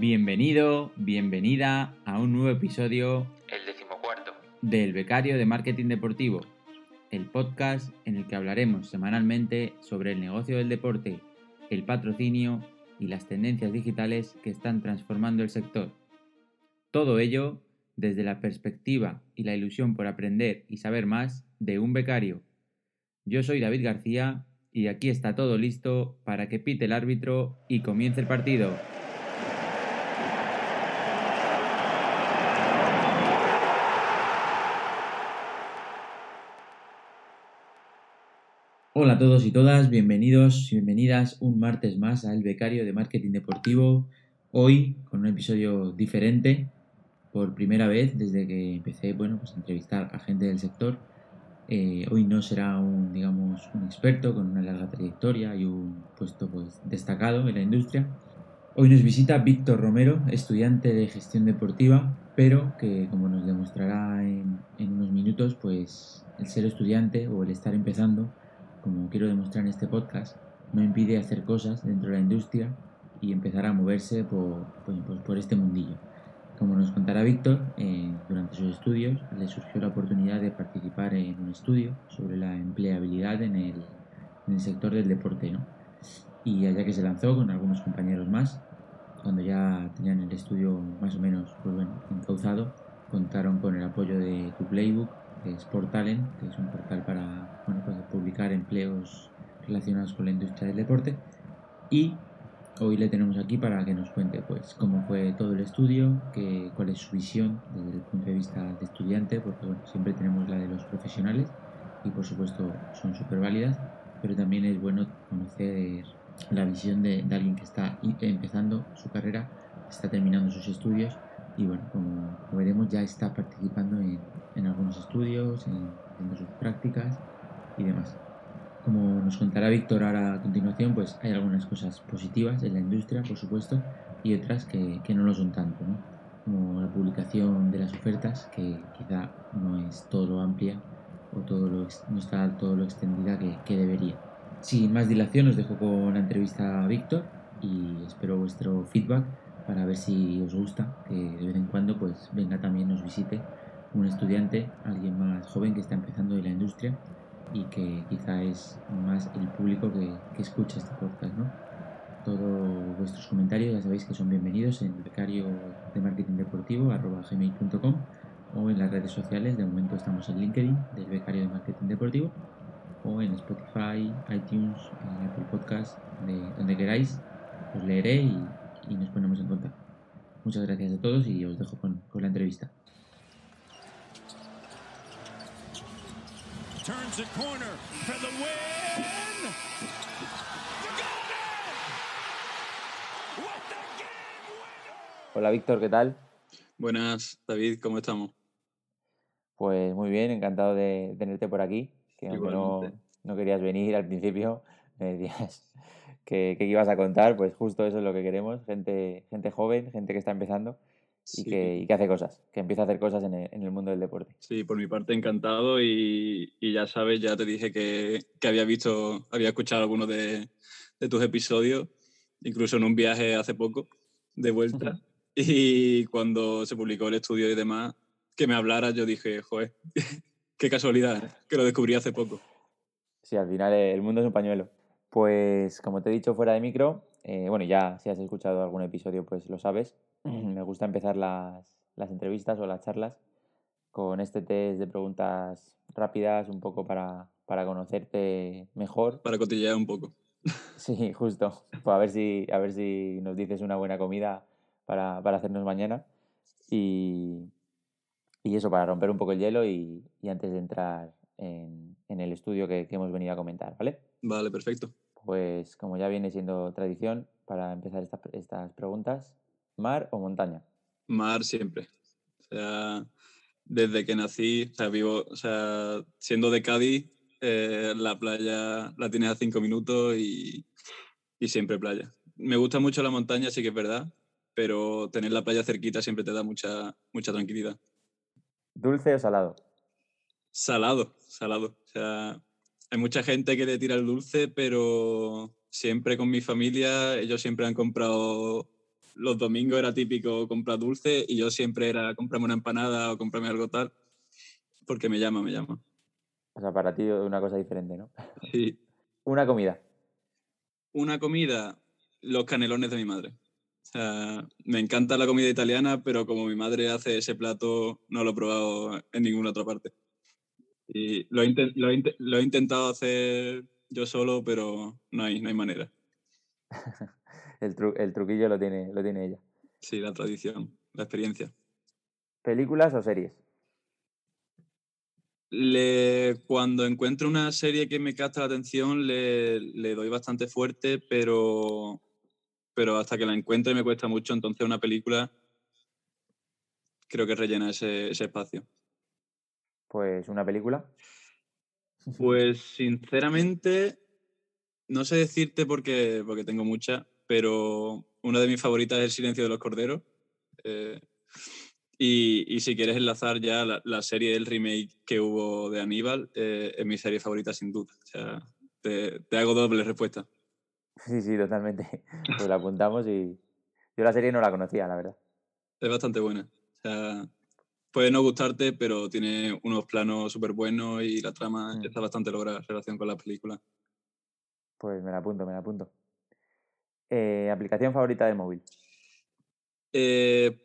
Bienvenido, bienvenida a un nuevo episodio, el 14º, de El Becario de Marketing Deportivo, el podcast en el que hablaremos semanalmente sobre el negocio del deporte, el patrocinio y las tendencias digitales que están transformando el sector. Todo ello desde la perspectiva y la ilusión por aprender y saber más de un becario. Yo soy David García y aquí está todo listo para que pite el árbitro y comience el partido. Hola a todos y todas, bienvenidos y bienvenidas un martes más a El Becario de Marketing Deportivo. Hoy con un episodio diferente, por primera vez desde que empecé a entrevistar a gente del sector. Hoy no será un experto con una larga trayectoria y un puesto destacado en la industria. Hoy nos visita Víctor Romero, estudiante de gestión deportiva, pero que, como nos demostrará en unos minutos, el ser estudiante o el estar empezando, como quiero demostrar en este podcast, no impide hacer cosas dentro de la industria y empezar a moverse por este mundillo. Como nos contará Víctor, durante sus estudios le surgió la oportunidad de participar en un estudio sobre la empleabilidad en el sector del deporte, ¿no? Y allá que se lanzó con algunos compañeros más, cuando ya tenían el estudio más o menos encauzado, contaron con el apoyo de Tu Playbook, de Sport Talent, que es un portal para publicar empleos relacionados con la industria del deporte, y hoy le tenemos aquí para que nos cuente cómo fue todo el estudio, cuál es su visión desde el punto de vista de estudiante, porque siempre tenemos la de los profesionales y por supuesto son súper válidas, pero también es bueno conocer la visión de alguien que está empezando su carrera, está terminando sus estudios y como veremos ya está participando en algunos estudios, en sus prácticas y demás. Como nos contará Víctor ahora a continuación, hay algunas cosas positivas en la industria, por supuesto, y otras que no lo son tanto, ¿no? Como la publicación de las ofertas, que quizá no es todo lo amplia o no está todo lo extendida que debería. Sin más dilación, os dejo con la entrevista a Víctor y espero vuestro feedback para ver si os gusta, que de vez en cuando venga también nos visite un estudiante, alguien más joven que está empezando en la industria y que quizá es más el público que escucha este podcast, ¿no? Todos vuestros comentarios ya sabéis que son bienvenidos en elbecariodemarketingdeportivo@gmail.com o en las redes sociales. De momento estamos en LinkedIn del Becario de Marketing Deportivo o en Spotify, iTunes, en Apple Podcast, donde queráis. Os leeré y nos ponemos en contacto. Muchas gracias a todos y os dejo con la entrevista. Turns the corner for the win. Hola Víctor, ¿qué tal? Buenas, David, ¿cómo estamos? Pues muy bien, encantado de tenerte por aquí. Que no querías venir al principio, me decías que ibas a contar, justo eso es lo que queremos, gente joven, gente que está empezando. Sí. Y que hace cosas, que empieza a hacer cosas en el mundo del deporte. Sí, por mi parte encantado y ya sabes, ya te dije que había escuchado algunos de tus episodios, incluso en un viaje hace poco, de vuelta, y cuando se publicó el estudio y demás, que me hablaras, yo dije, joder, qué casualidad, que lo descubrí hace poco. Sí, al final el mundo es un pañuelo. Pues como te he dicho fuera de micro, ya si has escuchado algún episodio lo sabes. Me gusta empezar las entrevistas o las charlas con este test de preguntas rápidas, un poco para conocerte mejor. Para cotillear un poco. Sí, justo. A ver si nos dices una buena comida para hacernos mañana. Y eso, para romper un poco el hielo y antes de entrar en el estudio que hemos venido a comentar, ¿vale? Vale, perfecto. Pues como ya viene siendo tradición, para empezar estas preguntas... ¿Mar o montaña? Mar siempre. O sea, desde que nací, vivo, siendo de Cádiz, la playa la tienes a 5 minutos y siempre playa. Me gusta mucho la montaña, sí que es verdad, pero tener la playa cerquita siempre te da mucha tranquilidad. ¿Dulce o salado? Salado. O sea, hay mucha gente que le tira el dulce, pero siempre con mi familia, ellos siempre han comprado... los domingos era típico comprar dulce y yo siempre era comprarme una empanada o comprarme algo tal, porque me llama. O sea, para ti es una cosa diferente, ¿no? Sí. Una comida. Una comida, los canelones de mi madre. O sea, me encanta la comida italiana, pero como mi madre hace ese plato, no lo he probado en ninguna otra parte. Y lo he intentado hacer yo solo, pero no hay manera. El truquillo lo tiene ella. Sí, la tradición, la experiencia. ¿Películas o series? Cuando encuentro una serie que me capta la atención, le doy bastante fuerte, pero hasta que la encuentre me cuesta mucho. Entonces una película creo que rellena ese espacio. Pues una película. Pues sinceramente no sé decirte porque tengo muchas, pero una de mis favoritas es El silencio de los corderos. Y si quieres enlazar ya la serie del remake que hubo de Aníbal, es mi serie favorita sin duda. O sea, te hago doble respuesta. Sí, totalmente. Pues la apuntamos y... Yo la serie no la conocía, la verdad. Es bastante buena. O sea, puede no gustarte, pero tiene unos planos súper buenos y la trama está bastante lograda en relación con la película. Pues me la apunto. ¿Aplicación favorita del móvil?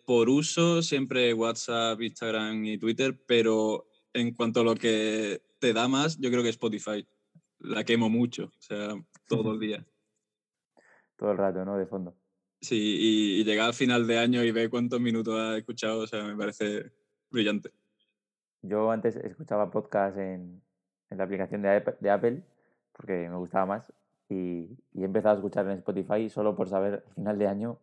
Por uso, siempre WhatsApp, Instagram y Twitter, pero en cuanto a lo que te da más, yo creo que Spotify. La quemo mucho, o sea, todo el día. Todo el rato, ¿no? De fondo. Sí, y llegar al final de año y ver cuántos minutos has escuchado, o sea, me parece brillante. Yo antes escuchaba podcast en la aplicación de Apple, porque me gustaba más, y he empezado a escuchar en Spotify solo por saber al final de año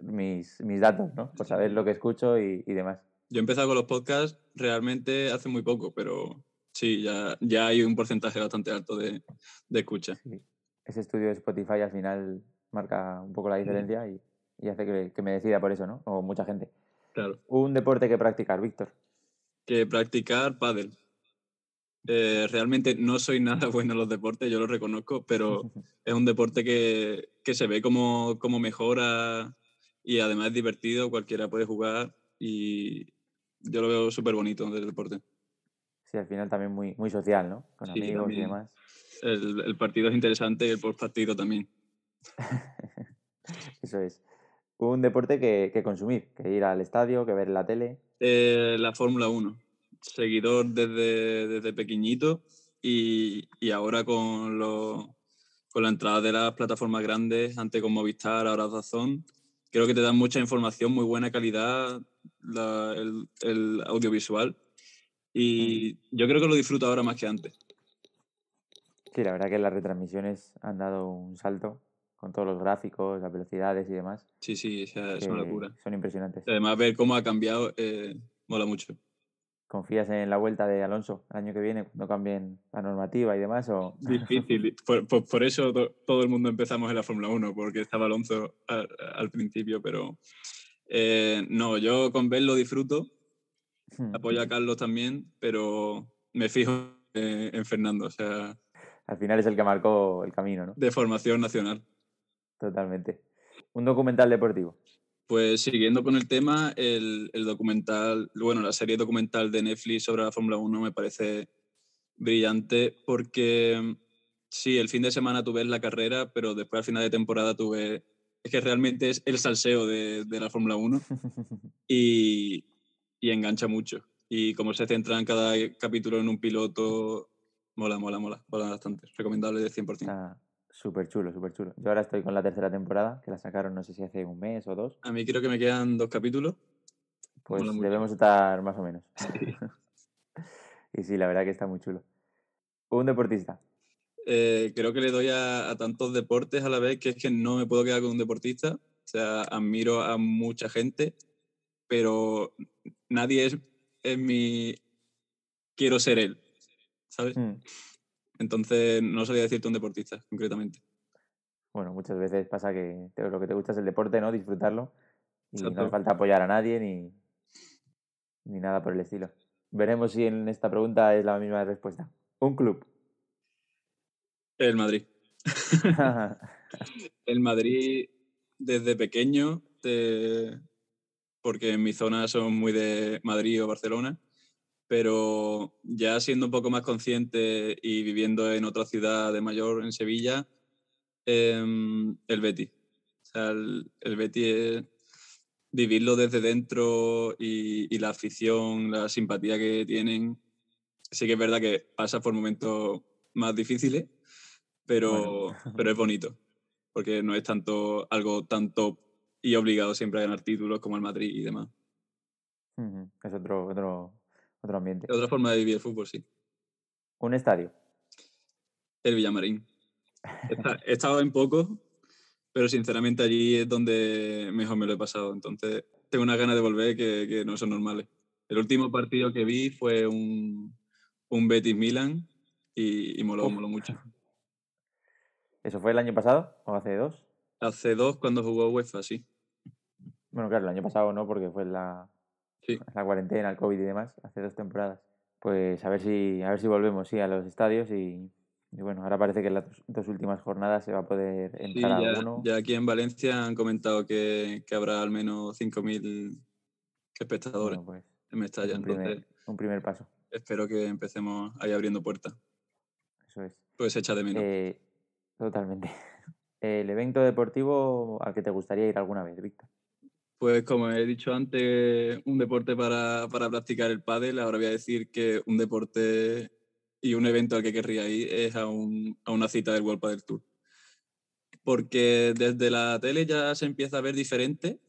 mis datos, ¿no? Por saber lo que escucho y demás. Yo he empezado con los podcasts realmente hace muy poco, pero sí, ya hay un porcentaje bastante alto de escucha. Sí. Ese estudio de Spotify al final marca un poco la diferencia y hace que me decida por eso, ¿no? O mucha gente. Claro. ¿Un deporte que practicar, Víctor? Que practicar pádel. Realmente no soy nada bueno en los deportes, yo lo reconozco, pero es un deporte que se ve como mejora y además es divertido, cualquiera puede jugar y yo lo veo súper bonito del deporte. Sí, al final también muy, muy social, ¿no? Con sí, amigos también. Y demás. El partido es interesante y el postpartido también. Eso es. Un deporte que consumir, que ir al estadio, que ver la tele. La Fórmula 1. Seguidor desde pequeñito y ahora con la entrada de las plataformas grandes, antes con Movistar, ahora Dazón, creo que te dan mucha información, muy buena calidad, el audiovisual. Y yo creo que lo disfruto ahora más que antes. Sí, la verdad que las retransmisiones han dado un salto con todos los gráficos, las velocidades y demás. Sí, o sea, es una locura. Son impresionantes. Además, ver cómo ha cambiado mola mucho. ¿Confías en la vuelta de Alonso el año que viene cuando cambien la normativa y demás? ¿O? Difícil. Por eso todo el mundo empezamos en la Fórmula 1, porque estaba Alonso al principio, pero no, yo con verlo disfruto. Apoyo a Carlos también, pero me fijo en Fernando, o sea... Al final es el que marcó el camino, ¿no? De formación nacional. Totalmente. ¿Un documental deportivo? Pues siguiendo con el tema, el documental, bueno, la serie documental de Netflix sobre la Fórmula 1 me parece brillante porque, sí, el fin de semana tú ves la carrera, pero después al final de temporada tú ves... Es que realmente es el salseo de la Fórmula 1 y engancha mucho. Y como se centra en cada capítulo en un piloto... Mola bastante. Recomendable de 100%. Ah, súper chulo. Yo ahora estoy con la tercera temporada, que la sacaron no sé si hace un mes o dos. A mí creo que me quedan 2 capítulos. Pues debemos estar más o menos. Sí. Y sí, la verdad que está muy chulo. ¿Un deportista? Creo que le doy a tantos deportes a la vez que es que no me puedo quedar con un deportista. O sea, admiro a mucha gente, pero nadie es mi... Quiero ser él. ¿Sabes? Entonces no sabía decirte un deportista, concretamente. Bueno, muchas veces pasa que lo que te gusta es el deporte, ¿no? Disfrutarlo. Y exacto. No hace falta apoyar a nadie ni nada por el estilo. Veremos si en esta pregunta es la misma respuesta. ¿Un club? El Madrid. El Madrid desde pequeño porque en mi zona son muy de Madrid o Barcelona, pero ya siendo un poco más consciente y viviendo en otra ciudad de mayor, en Sevilla, el Betis. O sea, el Betis es vivirlo desde dentro y la afición, la simpatía que tienen. Sí que es verdad que pasa por momentos más difíciles, pero es bonito, porque no es tanto algo tan top y obligado siempre a ganar títulos como el Madrid y demás. Es otro ambiente. Otra forma de vivir el fútbol, sí. ¿Un estadio? El Villamarín. He estado en pocos, pero sinceramente allí es donde mejor me lo he pasado. Entonces tengo unas ganas de volver que no son normales. El último partido que vi fue un Betis-Milan y moló mucho. ¿Eso fue el año pasado o hace dos? Hace dos, cuando jugó UEFA, sí. Bueno, claro, el año pasado no, porque fue la cuarentena, el COVID y demás, hace 2 temporadas. Pues a ver si volvemos, sí, a los estadios y bueno, ahora parece que en las 2 últimas jornadas se va a poder entrar a uno. Ya aquí en Valencia han comentado que habrá al menos 5.000 espectadores. Bueno, pues, me está ya un primer paso. Espero que empecemos ahí abriendo puertas. Eso es. Pues echa de menos. Totalmente. ¿El evento deportivo al que te gustaría ir alguna vez, Víctor? Pues como he dicho antes, un deporte para practicar el pádel. Ahora voy a decir que un deporte y un evento al que querría ir es a una cita del World Padel Tour. Porque desde la tele ya se empieza a ver diferente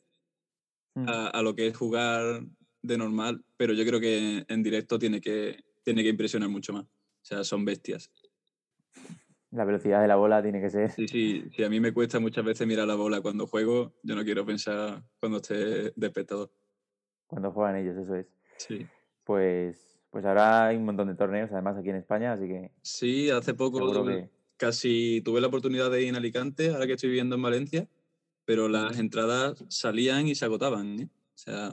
a lo que es jugar de normal, pero yo creo que en directo tiene que impresionar mucho más. O sea, son bestias. La velocidad de la bola tiene que ser... Sí, a mí me cuesta muchas veces mirar la bola cuando juego. Yo no quiero pensar cuando esté de espectador. Cuando juegan ellos, eso es. Sí. Pues ahora hay un montón de torneos, además, aquí en España, así que... Sí, hace poco casi tuve la oportunidad de ir en Alicante, ahora que estoy viviendo en Valencia, pero las entradas salían y se agotaban, ¿eh? O sea...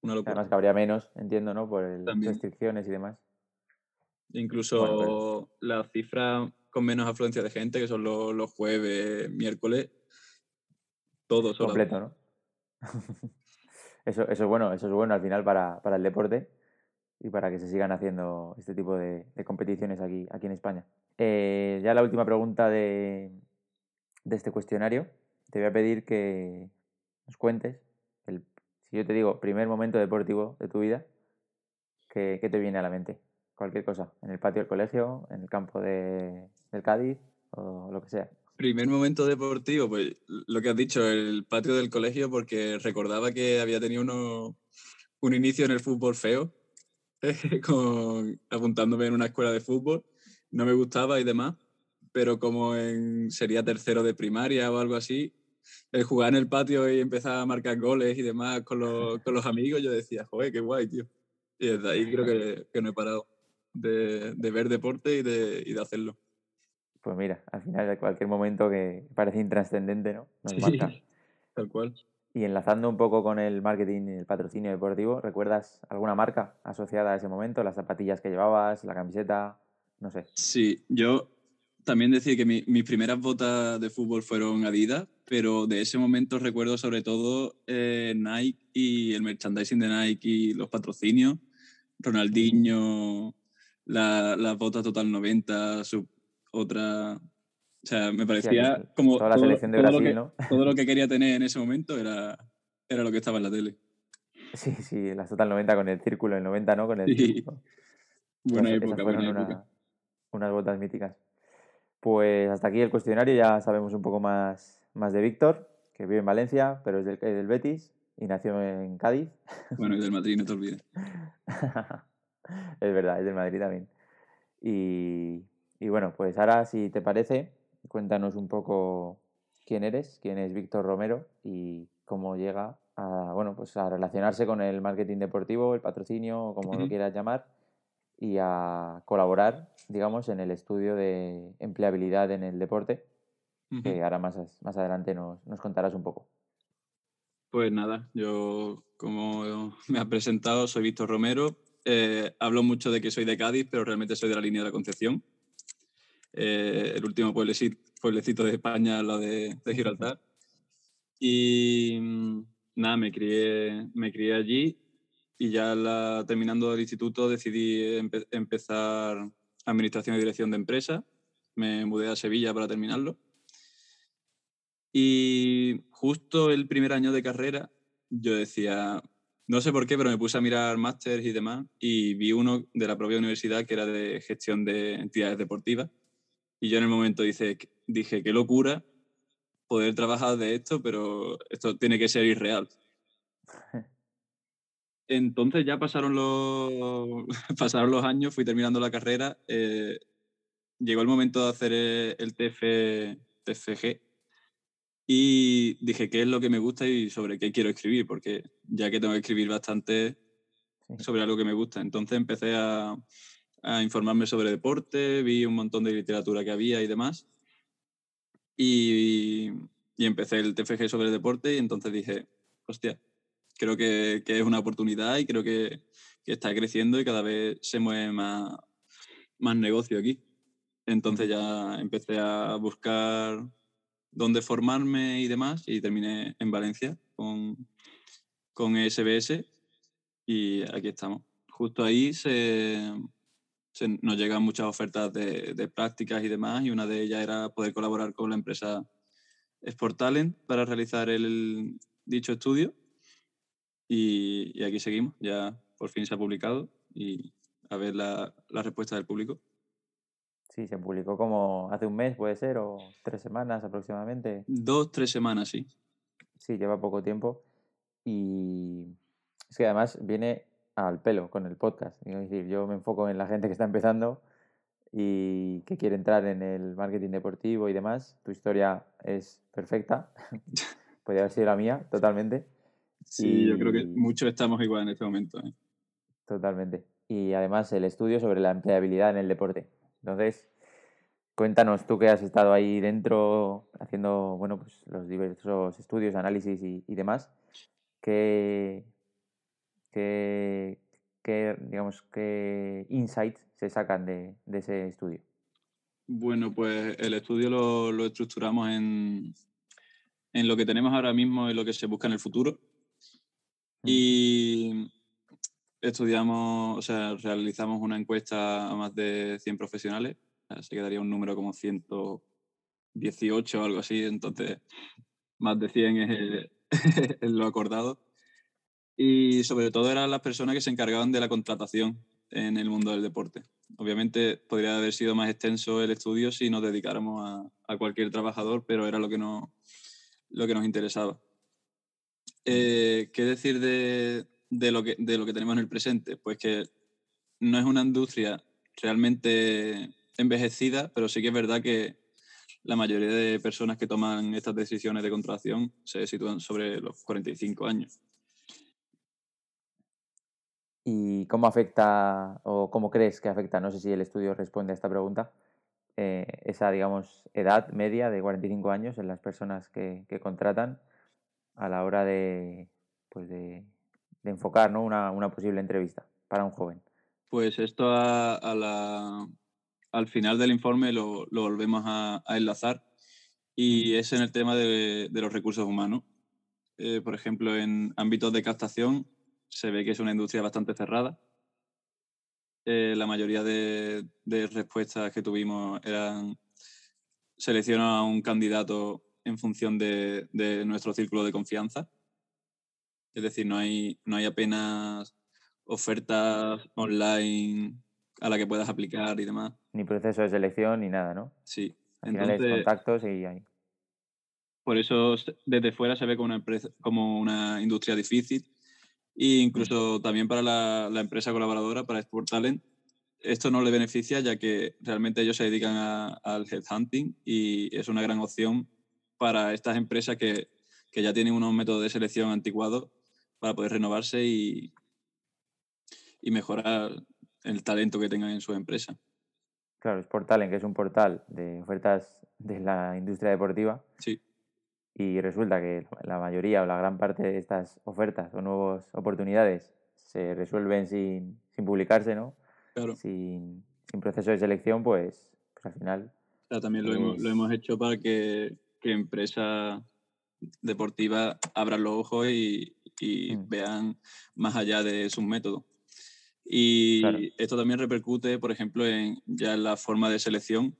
Una locura. Además que habría menos, entiendo, ¿no? Por restricciones y demás. Incluso las cifras con menos afluencia de gente, que son los jueves, miércoles, todo solo. Completo, ¿no? eso es bueno al final para el deporte y para que se sigan haciendo este tipo de competiciones aquí en España. Ya la última pregunta de este cuestionario. Te voy a pedir que nos cuentes si yo te digo primer momento deportivo de tu vida, ¿qué te viene a la mente? Cualquier cosa, en el patio del colegio, en el campo del Cádiz o lo que sea. Primer momento deportivo, pues lo que has dicho, el patio del colegio, porque recordaba que había tenido un inicio en el fútbol feo, apuntándome en una escuela de fútbol, no me gustaba y demás, pero como sería tercero de primaria o algo así, el jugar en el patio y empezar a marcar goles y demás con los amigos, yo decía, joder, qué guay, tío. Y desde ahí creo que no he parado de ver deporte y de hacerlo. Pues mira, al final cualquier momento que parece intrascendente, ¿no? Nos marca. Tal cual. Y enlazando un poco con el marketing y el patrocinio deportivo, ¿recuerdas alguna marca asociada a ese momento? ¿Las zapatillas que llevabas, la camiseta? No sé. Sí, yo... También decir que mis primeras botas de fútbol fueron Adidas, pero de ese momento recuerdo sobre todo Nike y el merchandising de Nike y los patrocinios. Ronaldinho, las botas Total 90, O sea, me parecía como... Toda la selección de Brasil, ¿no? Todo lo que quería tener en ese momento era lo que estaba en la tele. Sí, las Total 90 con el círculo, el 90 no, con el círculo. Buena época, buena época. Unas botas míticas. Pues hasta aquí el cuestionario, ya sabemos un poco más de Víctor, que vive en Valencia, pero es del Betis y nació en Cádiz. Bueno, y del Madrid, no te olvides. Es verdad, es del Madrid también. Y bueno, pues ahora, si te parece, cuéntanos un poco quién es Víctor Romero y cómo llega a relacionarse con el marketing deportivo, el patrocinio, como lo quieras llamar, y a colaborar, digamos, en el estudio de empleabilidad en el deporte, que ahora más adelante nos contarás un poco. Pues nada, yo, como me has presentado, soy Víctor Romero. Hablo mucho de que soy de Cádiz, pero realmente soy de la línea de la Concepción. El último pueblecito de España, la de Gibraltar. Y nada, me crié allí y ya terminando el instituto decidí empezar Administración y Dirección de Empresa. Me mudé a Sevilla para terminarlo. Y justo el primer año de carrera yo decía, no sé por qué, pero me puse a mirar másters y demás y vi uno de la propia universidad que era de gestión de entidades deportivas. Y yo en el momento dije, qué locura poder trabajar de esto, pero esto tiene que ser irreal. Entonces ya pasaron los años, fui terminando la carrera, llegó el momento de hacer el TFG y dije qué es lo que me gusta y sobre qué quiero escribir, porque ya que tengo que escribir bastante sobre algo que me gusta. Entonces empecé a informarme sobre deporte, vi un montón de literatura que había y demás y empecé el TFG sobre deporte y entonces dije, hostia, creo que es una oportunidad y creo que está creciendo y cada vez se mueve más negocio aquí. Entonces ya empecé a buscar dónde formarme y demás y terminé en Valencia con SBS y aquí estamos. Justo ahí nos llegan muchas ofertas de prácticas y demás y una de ellas era poder colaborar con la empresa Sport Talent para realizar dicho estudio. Y aquí seguimos, ya por fin se ha publicado y a ver la respuesta del público. Sí, se publicó como hace un mes, puede ser, o 3 semanas aproximadamente. 2-3 semanas, sí. Sí, lleva poco tiempo y es que además viene al pelo con el podcast. Es decir, yo me enfoco en la gente que está empezando y que quiere entrar en el marketing deportivo y demás. Tu historia es perfecta, podría haber sido la mía totalmente. Sí, yo creo que muchos estamos igual en este momento. Totalmente. Y además el estudio sobre la empleabilidad en el deporte. Entonces, cuéntanos tú que has estado ahí dentro haciendo pues, los diversos estudios, análisis y demás. ¿Qué insights se sacan de ese estudio? Bueno, pues el estudio lo estructuramos en lo que tenemos ahora mismo y lo que se busca en el futuro. Y realizamos una encuesta a más de 100 profesionales. Se quedaría un número como 118 o algo así. Entonces, más de 100 es lo acordado. Y sobre todo eran las personas que se encargaban de la contratación en el mundo del deporte. Obviamente podría haber sido más extenso el estudio si nos dedicáramos a cualquier trabajador, pero era lo que nos interesaba. ¿Qué decir de lo que tenemos en el presente? Pues que no es una industria realmente envejecida, pero sí que es verdad que la mayoría de personas que toman estas decisiones de contratación se sitúan sobre los 45 años. ¿Y cómo afecta o cómo crees que afecta? No sé si el estudio responde a esta pregunta. Esa, edad media de 45 años en las personas que contratan a la hora de enfocar, ¿no?, una posible entrevista para un joven. Pues esto al final del informe lo volvemos a enlazar y es en el tema de los recursos humanos. Por ejemplo, en ámbitos de captación se ve que es una industria bastante cerrada. La mayoría de respuestas que tuvimos eran selecciona a un candidato en función de nuestro círculo de confianza. Es decir, no hay apenas ofertas online a la que puedas aplicar y demás. Ni proceso de selección ni nada, ¿no? Sí. Al final es contactos y ahí. Por eso desde fuera se ve como una industria difícil e incluso también para la empresa colaboradora, para Sport Talent, esto no le beneficia ya que realmente ellos se dedican al headhunting y es una gran opción para estas empresas que ya tienen unos métodos de selección anticuados para poder renovarse y mejorar el talento que tengan en su empresa. Claro, Sport Talent, que es un portal de ofertas de la industria deportiva. Sí. Y resulta que la mayoría o la gran parte de estas ofertas o nuevas oportunidades se resuelven sin publicarse, ¿no? Claro. Sin proceso de selección, pues al final... O sea, también lo hemos hecho para que empresas deportiva abran los ojos y vean más allá de sus métodos. Y claro, esto también repercute, por ejemplo, en ya la forma de selección.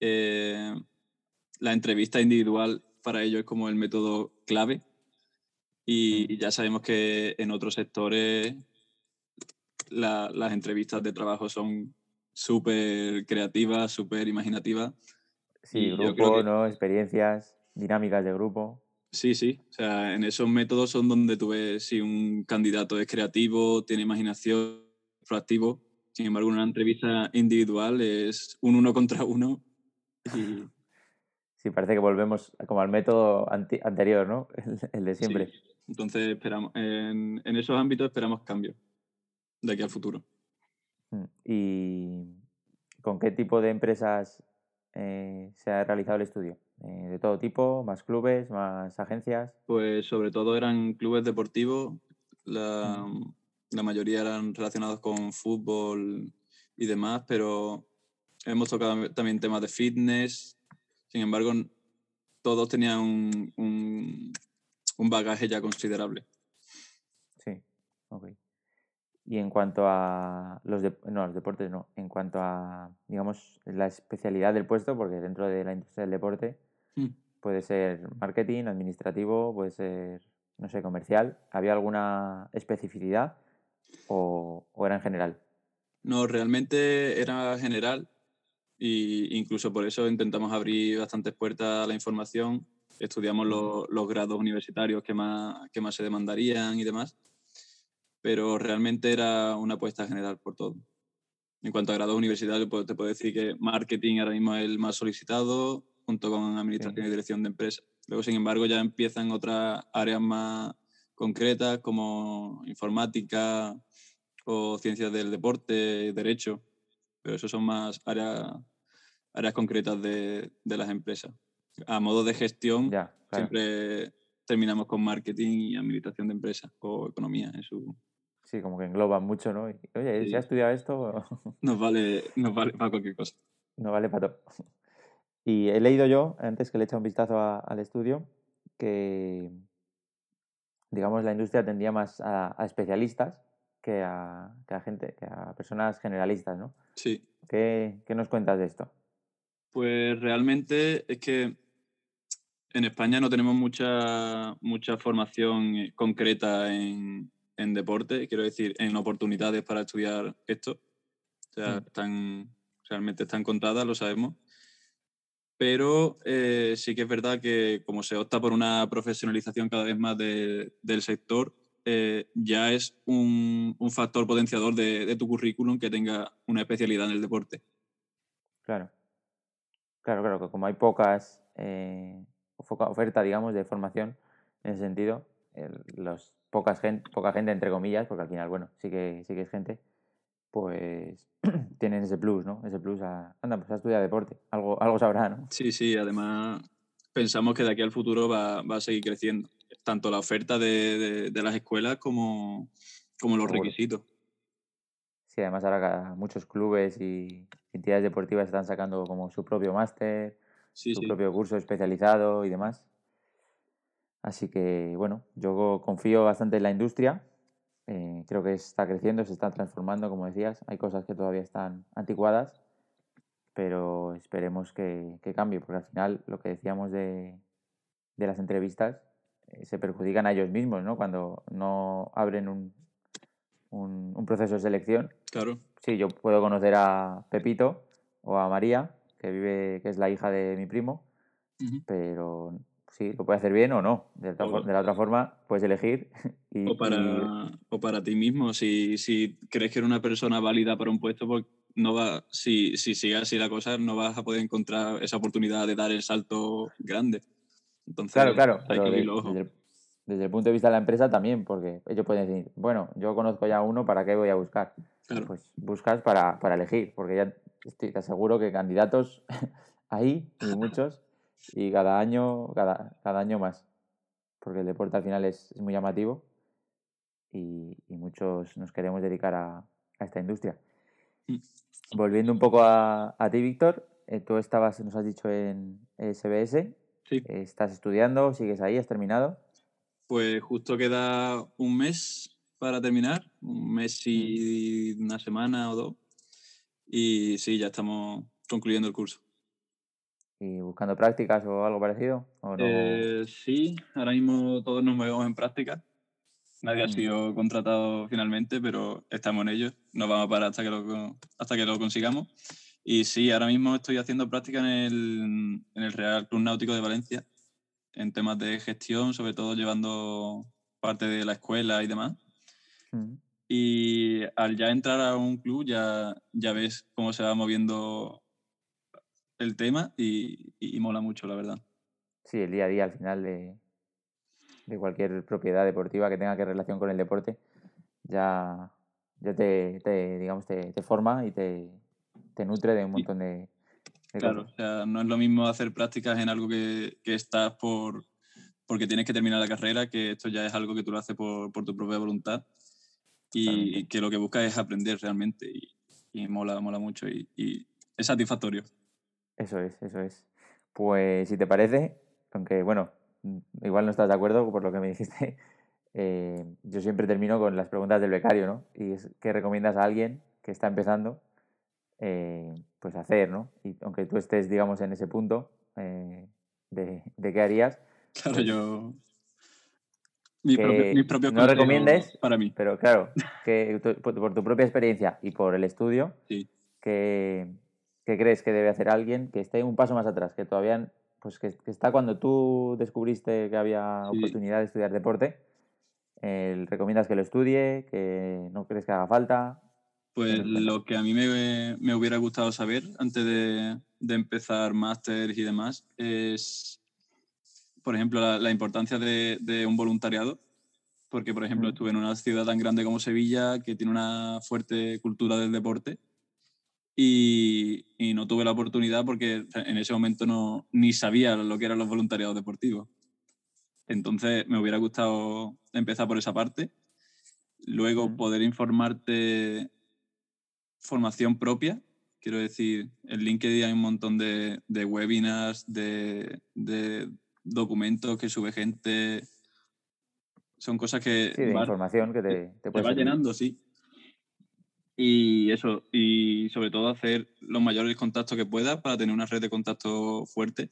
La entrevista individual para ellos es como el método clave, y ya sabemos que en otros sectores las entrevistas de trabajo son súper creativas, súper imaginativas. Sí, grupo, ¿no? Experiencias, dinámicas de grupo. Sí, sí. O sea, en esos métodos son donde tú ves si un candidato es creativo, tiene imaginación, proactivo. Sin embargo, una entrevista individual es un uno contra uno. Y... sí, parece que volvemos como al método anterior, ¿no? El de siempre. Sí. Entonces, esperamos, en esos ámbitos esperamos cambios de aquí al futuro. ¿Y con qué tipo de empresas se ha realizado el estudio? ¿De todo tipo? ¿Más clubes? ¿Más agencias? Pues sobre todo eran clubes deportivos. La mayoría eran relacionados con fútbol y demás, pero hemos tocado también temas de fitness. Sin embargo, todos tenían un bagaje ya considerable. Sí, ok. Y en cuanto a en cuanto a, digamos, la especialidad del puesto, porque dentro de la industria del deporte puede ser marketing, administrativo, puede ser, no sé, comercial. ¿Había alguna especificidad o era en general? No, realmente era general, y incluso por eso intentamos abrir bastantes puertas a la información. Estudiamos los grados universitarios que más se demandarían y demás. Pero realmente era una apuesta general por todo. En cuanto a grados universitarios, pues te puedo decir que marketing ahora mismo es el más solicitado, junto con administración y dirección de empresas. Luego, sin embargo, ya empiezan otras áreas más concretas, como informática o ciencias del deporte, derecho. Pero eso son más áreas concretas de las empresas. A modo de gestión, ya, claro, siempre terminamos con marketing y administración de empresas o economía en su... Sí, como que engloban mucho, ¿no? Y, oye, ¿se ha estudiado esto? Nos vale para cualquier cosa. Nos vale para todo. Y he leído yo, antes que le he echado un vistazo al estudio, que, digamos, la industria tendía más a especialistas que a personas generalistas, ¿no? Sí. ¿Qué nos cuentas de esto? Pues realmente es que en España no tenemos mucha formación concreta en deporte, quiero decir, en oportunidades para estudiar esto. O sea, realmente están contadas, lo sabemos. Pero sí que es verdad que como se opta por una profesionalización cada vez más del sector, ya es un factor potenciador de tu currículum que tenga una especialidad en el deporte. Claro. Claro, que como hay pocas... oferta, digamos, de formación en ese sentido, poca gente entre comillas, porque al final, bueno, sí que es gente, pues tienen ese plus, ¿no? Ese plus pues a estudiar deporte, algo sabrá, ¿no? Sí, además pensamos que de aquí al futuro va a seguir creciendo tanto la oferta de las escuelas como los requisitos. Sí, además ahora muchos clubes y entidades deportivas están sacando como su propio máster, su propio curso especializado y demás. Así que, bueno, yo confío bastante en la industria. Creo que está creciendo, se está transformando, como decías. Hay cosas que todavía están anticuadas, pero esperemos que cambie, porque al final lo que decíamos de las entrevistas, se perjudican a ellos mismos, ¿no? Cuando no abren un proceso de selección. Claro. Sí, yo puedo conocer a Pepito o a María, que es la hija de mi primo, pero sí, lo puede hacer bien o no. De la otra forma, puedes elegir. O para ti mismo, si crees que eres una persona válida para un puesto, pues si sigue así la cosa, no vas a poder encontrar esa oportunidad de dar el salto grande. Entonces, claro, hay que abrir los ojos. Desde el punto de vista de la empresa también, porque ellos pueden decir, bueno, yo conozco ya uno, ¿para qué voy a buscar? Claro. Pues buscas para elegir, porque ya... te aseguro que candidatos hay, y muchos, y cada año más. Porque el deporte al final es muy llamativo y muchos nos queremos dedicar a esta industria. Volviendo un poco a ti, Víctor, tú nos has dicho en SBS, Sí. ¿Estás estudiando? ¿Sigues ahí? ¿Has terminado? Pues justo queda un mes para terminar, un mes y una semana o dos. Y sí, ya estamos concluyendo el curso. ¿Y buscando prácticas o algo parecido? ¿O no? Sí, ahora mismo todos nos movemos en prácticas. Nadie ha sido contratado finalmente, pero estamos en ello. No vamos a parar hasta que lo consigamos. Y sí, ahora mismo estoy haciendo práctica en el Real Club Náutico de Valencia, en temas de gestión, sobre todo llevando parte de la escuela y demás. Y al ya entrar a un club ya ves cómo se va moviendo el tema y mola mucho, la verdad. Sí, el día a día al final de cualquier propiedad deportiva que tenga que relación con el deporte ya te forma y te nutre de un montón de claro, cosas. O sea, no es lo mismo hacer prácticas en algo que estás porque tienes que terminar la carrera, que esto ya es algo que tú lo haces por tu propia voluntad y que lo que buscas es aprender realmente y mola mucho y es satisfactorio. Eso es. Pues si te parece, aunque bueno, igual no estás de acuerdo por lo que me dijiste, yo siempre termino con las preguntas del becario, ¿no? Y es ¿qué recomiendas a alguien que está empezando pues hacer, ¿no? Y aunque tú estés, digamos, en ese punto de qué harías. Claro, pues, yo... Mis propios no recomiendes, para mí. Pero claro, que por tu propia experiencia y por el estudio, sí. ¿Qué crees que debe hacer alguien que esté un paso más atrás, que todavía, pues que está cuando tú descubriste que había oportunidad de estudiar deporte? ¿Recomiendas que lo estudie? ¿Que no crees que haga falta? Pues lo que a mí me hubiera gustado saber antes de empezar másteres y demás es, por ejemplo, la importancia de un voluntariado. Porque, por ejemplo, estuve en una ciudad tan grande como Sevilla, que tiene una fuerte cultura del deporte, y no tuve la oportunidad porque en ese momento ni sabía lo que eran los voluntariados deportivos. Entonces me hubiera gustado empezar por esa parte, luego poder informarte formación propia. Quiero decir, en LinkedIn hay un montón de webinars, de documentos que sube gente. Son cosas que... Sí, de información que te puede servir. Llenando, sí. Y eso, y sobre todo hacer los mayores contactos que pueda para tener una red de contactos fuerte.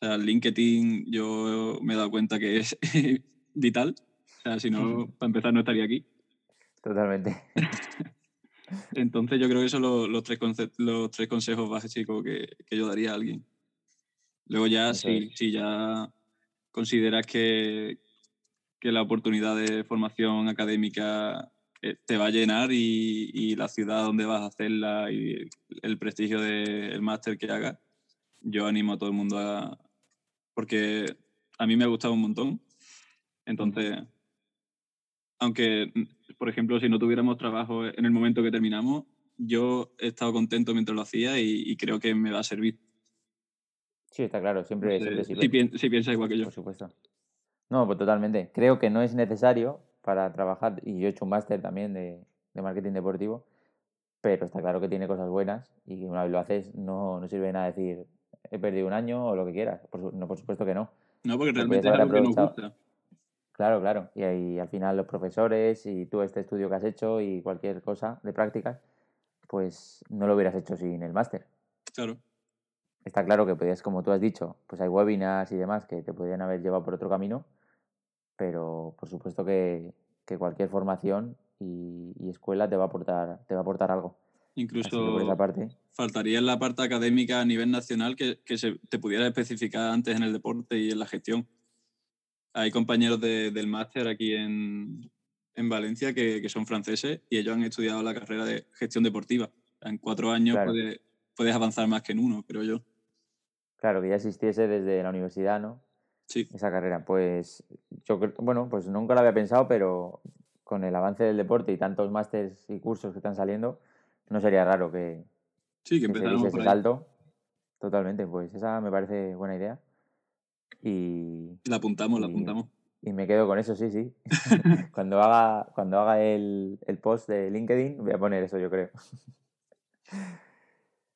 O sea, LinkedIn yo me he dado cuenta que es vital. O sea, si no, para empezar no estaría aquí. Totalmente. Entonces yo creo que esos son los tres consejos básicos que yo daría a alguien. Luego ya, si ya consideras que la oportunidad de formación académica te va a llenar y la ciudad donde vas a hacerla y el prestigio del máster que hagas, yo animo a todo el mundo porque a mí me ha gustado un montón. Entonces, aunque, por ejemplo, si no tuviéramos trabajo en el momento que terminamos, yo he estado contento mientras lo hacía y creo que me va a servir. Sí, está claro, siempre sirve. Si piensas igual que yo. Por supuesto. No, pues totalmente. Creo que no es necesario para trabajar, y yo he hecho un máster también de marketing deportivo, pero está claro que tiene cosas buenas y que una vez lo haces no sirve de nada decir he perdido un año o lo que quieras. Por supuesto que no. No, porque realmente es algo que nos gusta. Claro. Y ahí, al final los profesores y tú este estudio que has hecho y cualquier cosa de prácticas, pues no lo hubieras hecho sin el máster. Claro. Está claro que podías, como tú has dicho, pues hay webinars y demás que te podrían haber llevado por otro camino, pero por supuesto que cualquier formación y escuela te va a aportar algo. Incluso por esa parte. Faltaría en la parte académica a nivel nacional que te pudieras especificar antes en el deporte y en la gestión. Hay compañeros del máster aquí en Valencia que son franceses y ellos han estudiado la carrera de gestión deportiva. En 4 años claro. puedes avanzar más que en uno, creo yo. Claro, que ya existiese desde la universidad, ¿no? Sí. Esa carrera, pues yo creo, bueno, pues nunca la había pensado, pero con el avance del deporte y tantos másters y cursos que están saliendo, no sería raro que empezáramos ese salto. Totalmente, pues esa me parece buena idea. Y la apuntamos. Y me quedo con eso, sí. cuando haga el post de LinkedIn voy a poner eso, yo creo.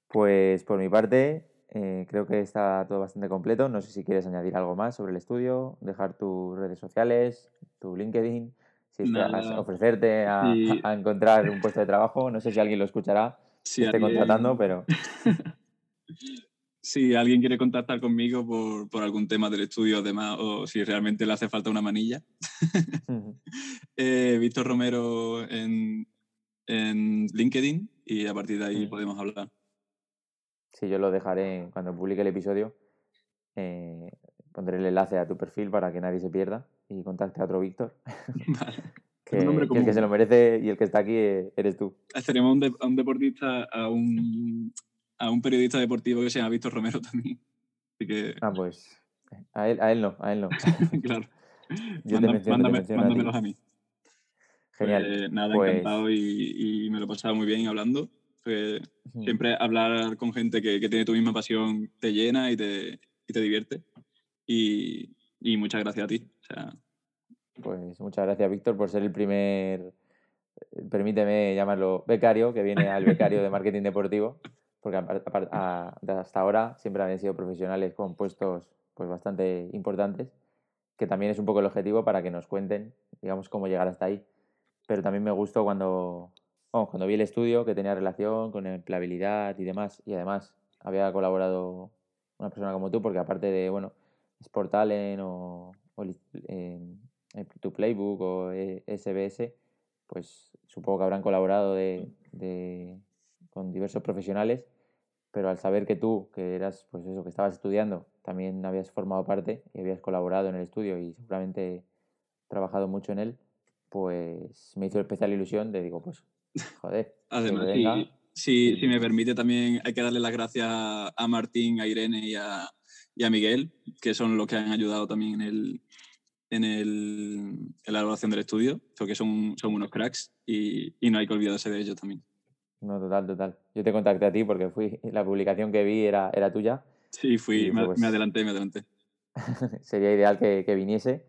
Pues por mi parte, Creo que está todo bastante completo. No sé si quieres añadir algo más sobre el estudio, dejar tus redes sociales, tu LinkedIn, si estás, ofrecerte a encontrar un puesto de trabajo. No sé si alguien lo escuchará, si esté alguien... contratando, pero... Si alguien quiere contactar conmigo por algún tema del estudio, además, o si realmente le hace falta una manilla. Víctor Romero en LinkedIn, y a partir de ahí podemos hablar. Sí, yo lo dejaré cuando publique el episodio. Pondré el enlace a tu perfil para que nadie se pierda y contacte a otro Víctor. Vale. que el que se lo merece y el que está aquí eres tú. Tenemos a un deportista, a un periodista deportivo que se llama Víctor Romero también. Así que... Ah, pues. A él no. Claro. Yo mándamelos a mí. Genial. Encantado y me lo he pasado muy bien hablando. Siempre hablar con gente que tiene tu misma pasión te llena y te divierte. Y muchas gracias a ti. O sea... Pues muchas gracias, Víctor, por ser el primer, permíteme llamarlo becario, que viene al Becario de Marketing Deportivo. Porque hasta ahora siempre han sido profesionales con puestos pues bastante importantes, que también es un poco el objetivo, para que nos cuenten, digamos, cómo llegar hasta ahí. Pero también me gustó cuando vi el estudio, que tenía relación con empleabilidad y demás, y además había colaborado una persona como tú, porque aparte de, bueno, Sport Talent o Tu Playbook o SBS, pues supongo que habrán colaborado con diversos profesionales, pero al saber que tú, que eras, pues eso, que estabas estudiando, también habías formado parte y habías colaborado en el estudio y seguramente trabajado mucho en él, pues me hizo especial ilusión pues joder. Además, si me permite, también hay que darle las gracias a Martín, a Irene y a Miguel, que son los que han ayudado también en la elaboración del estudio, porque son unos cracks y no hay que olvidarse de ellos también. No, total. Yo te contacté a ti porque la publicación que vi era tuya. Sí, me adelanté. Sería ideal que viniese,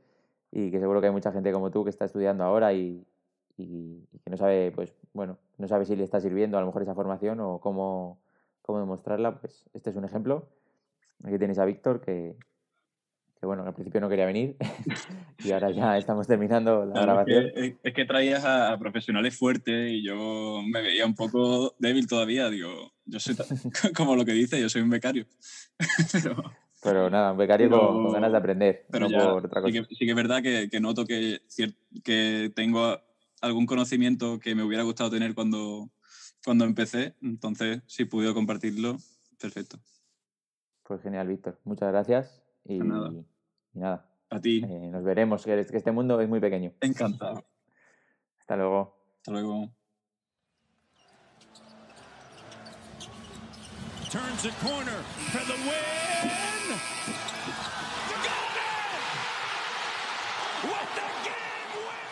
y que seguro que hay mucha gente como tú que está estudiando ahora y que no sabe, pues bueno, no sabe si le está sirviendo a lo mejor esa formación o cómo demostrarla. Pues este es un ejemplo. Aquí tenéis a Víctor que bueno, al principio no quería venir y ahora ya estamos terminando la grabación. Es que traías a profesionales fuertes y yo me veía un poco débil todavía. Digo, yo soy como lo que dice, yo soy un becario. pero nada, un becario con ganas de aprender, pero no ya, por otra cosa. Sí que es verdad que noto que tengo algún conocimiento que me hubiera gustado tener cuando empecé. Entonces, si pude compartirlo, perfecto. Pues genial, Víctor. Muchas gracias. Y nada. A ti. Nos veremos, que este mundo es muy pequeño. Encantado. Hasta luego. Turns the corner for the win. The goal! What the game win!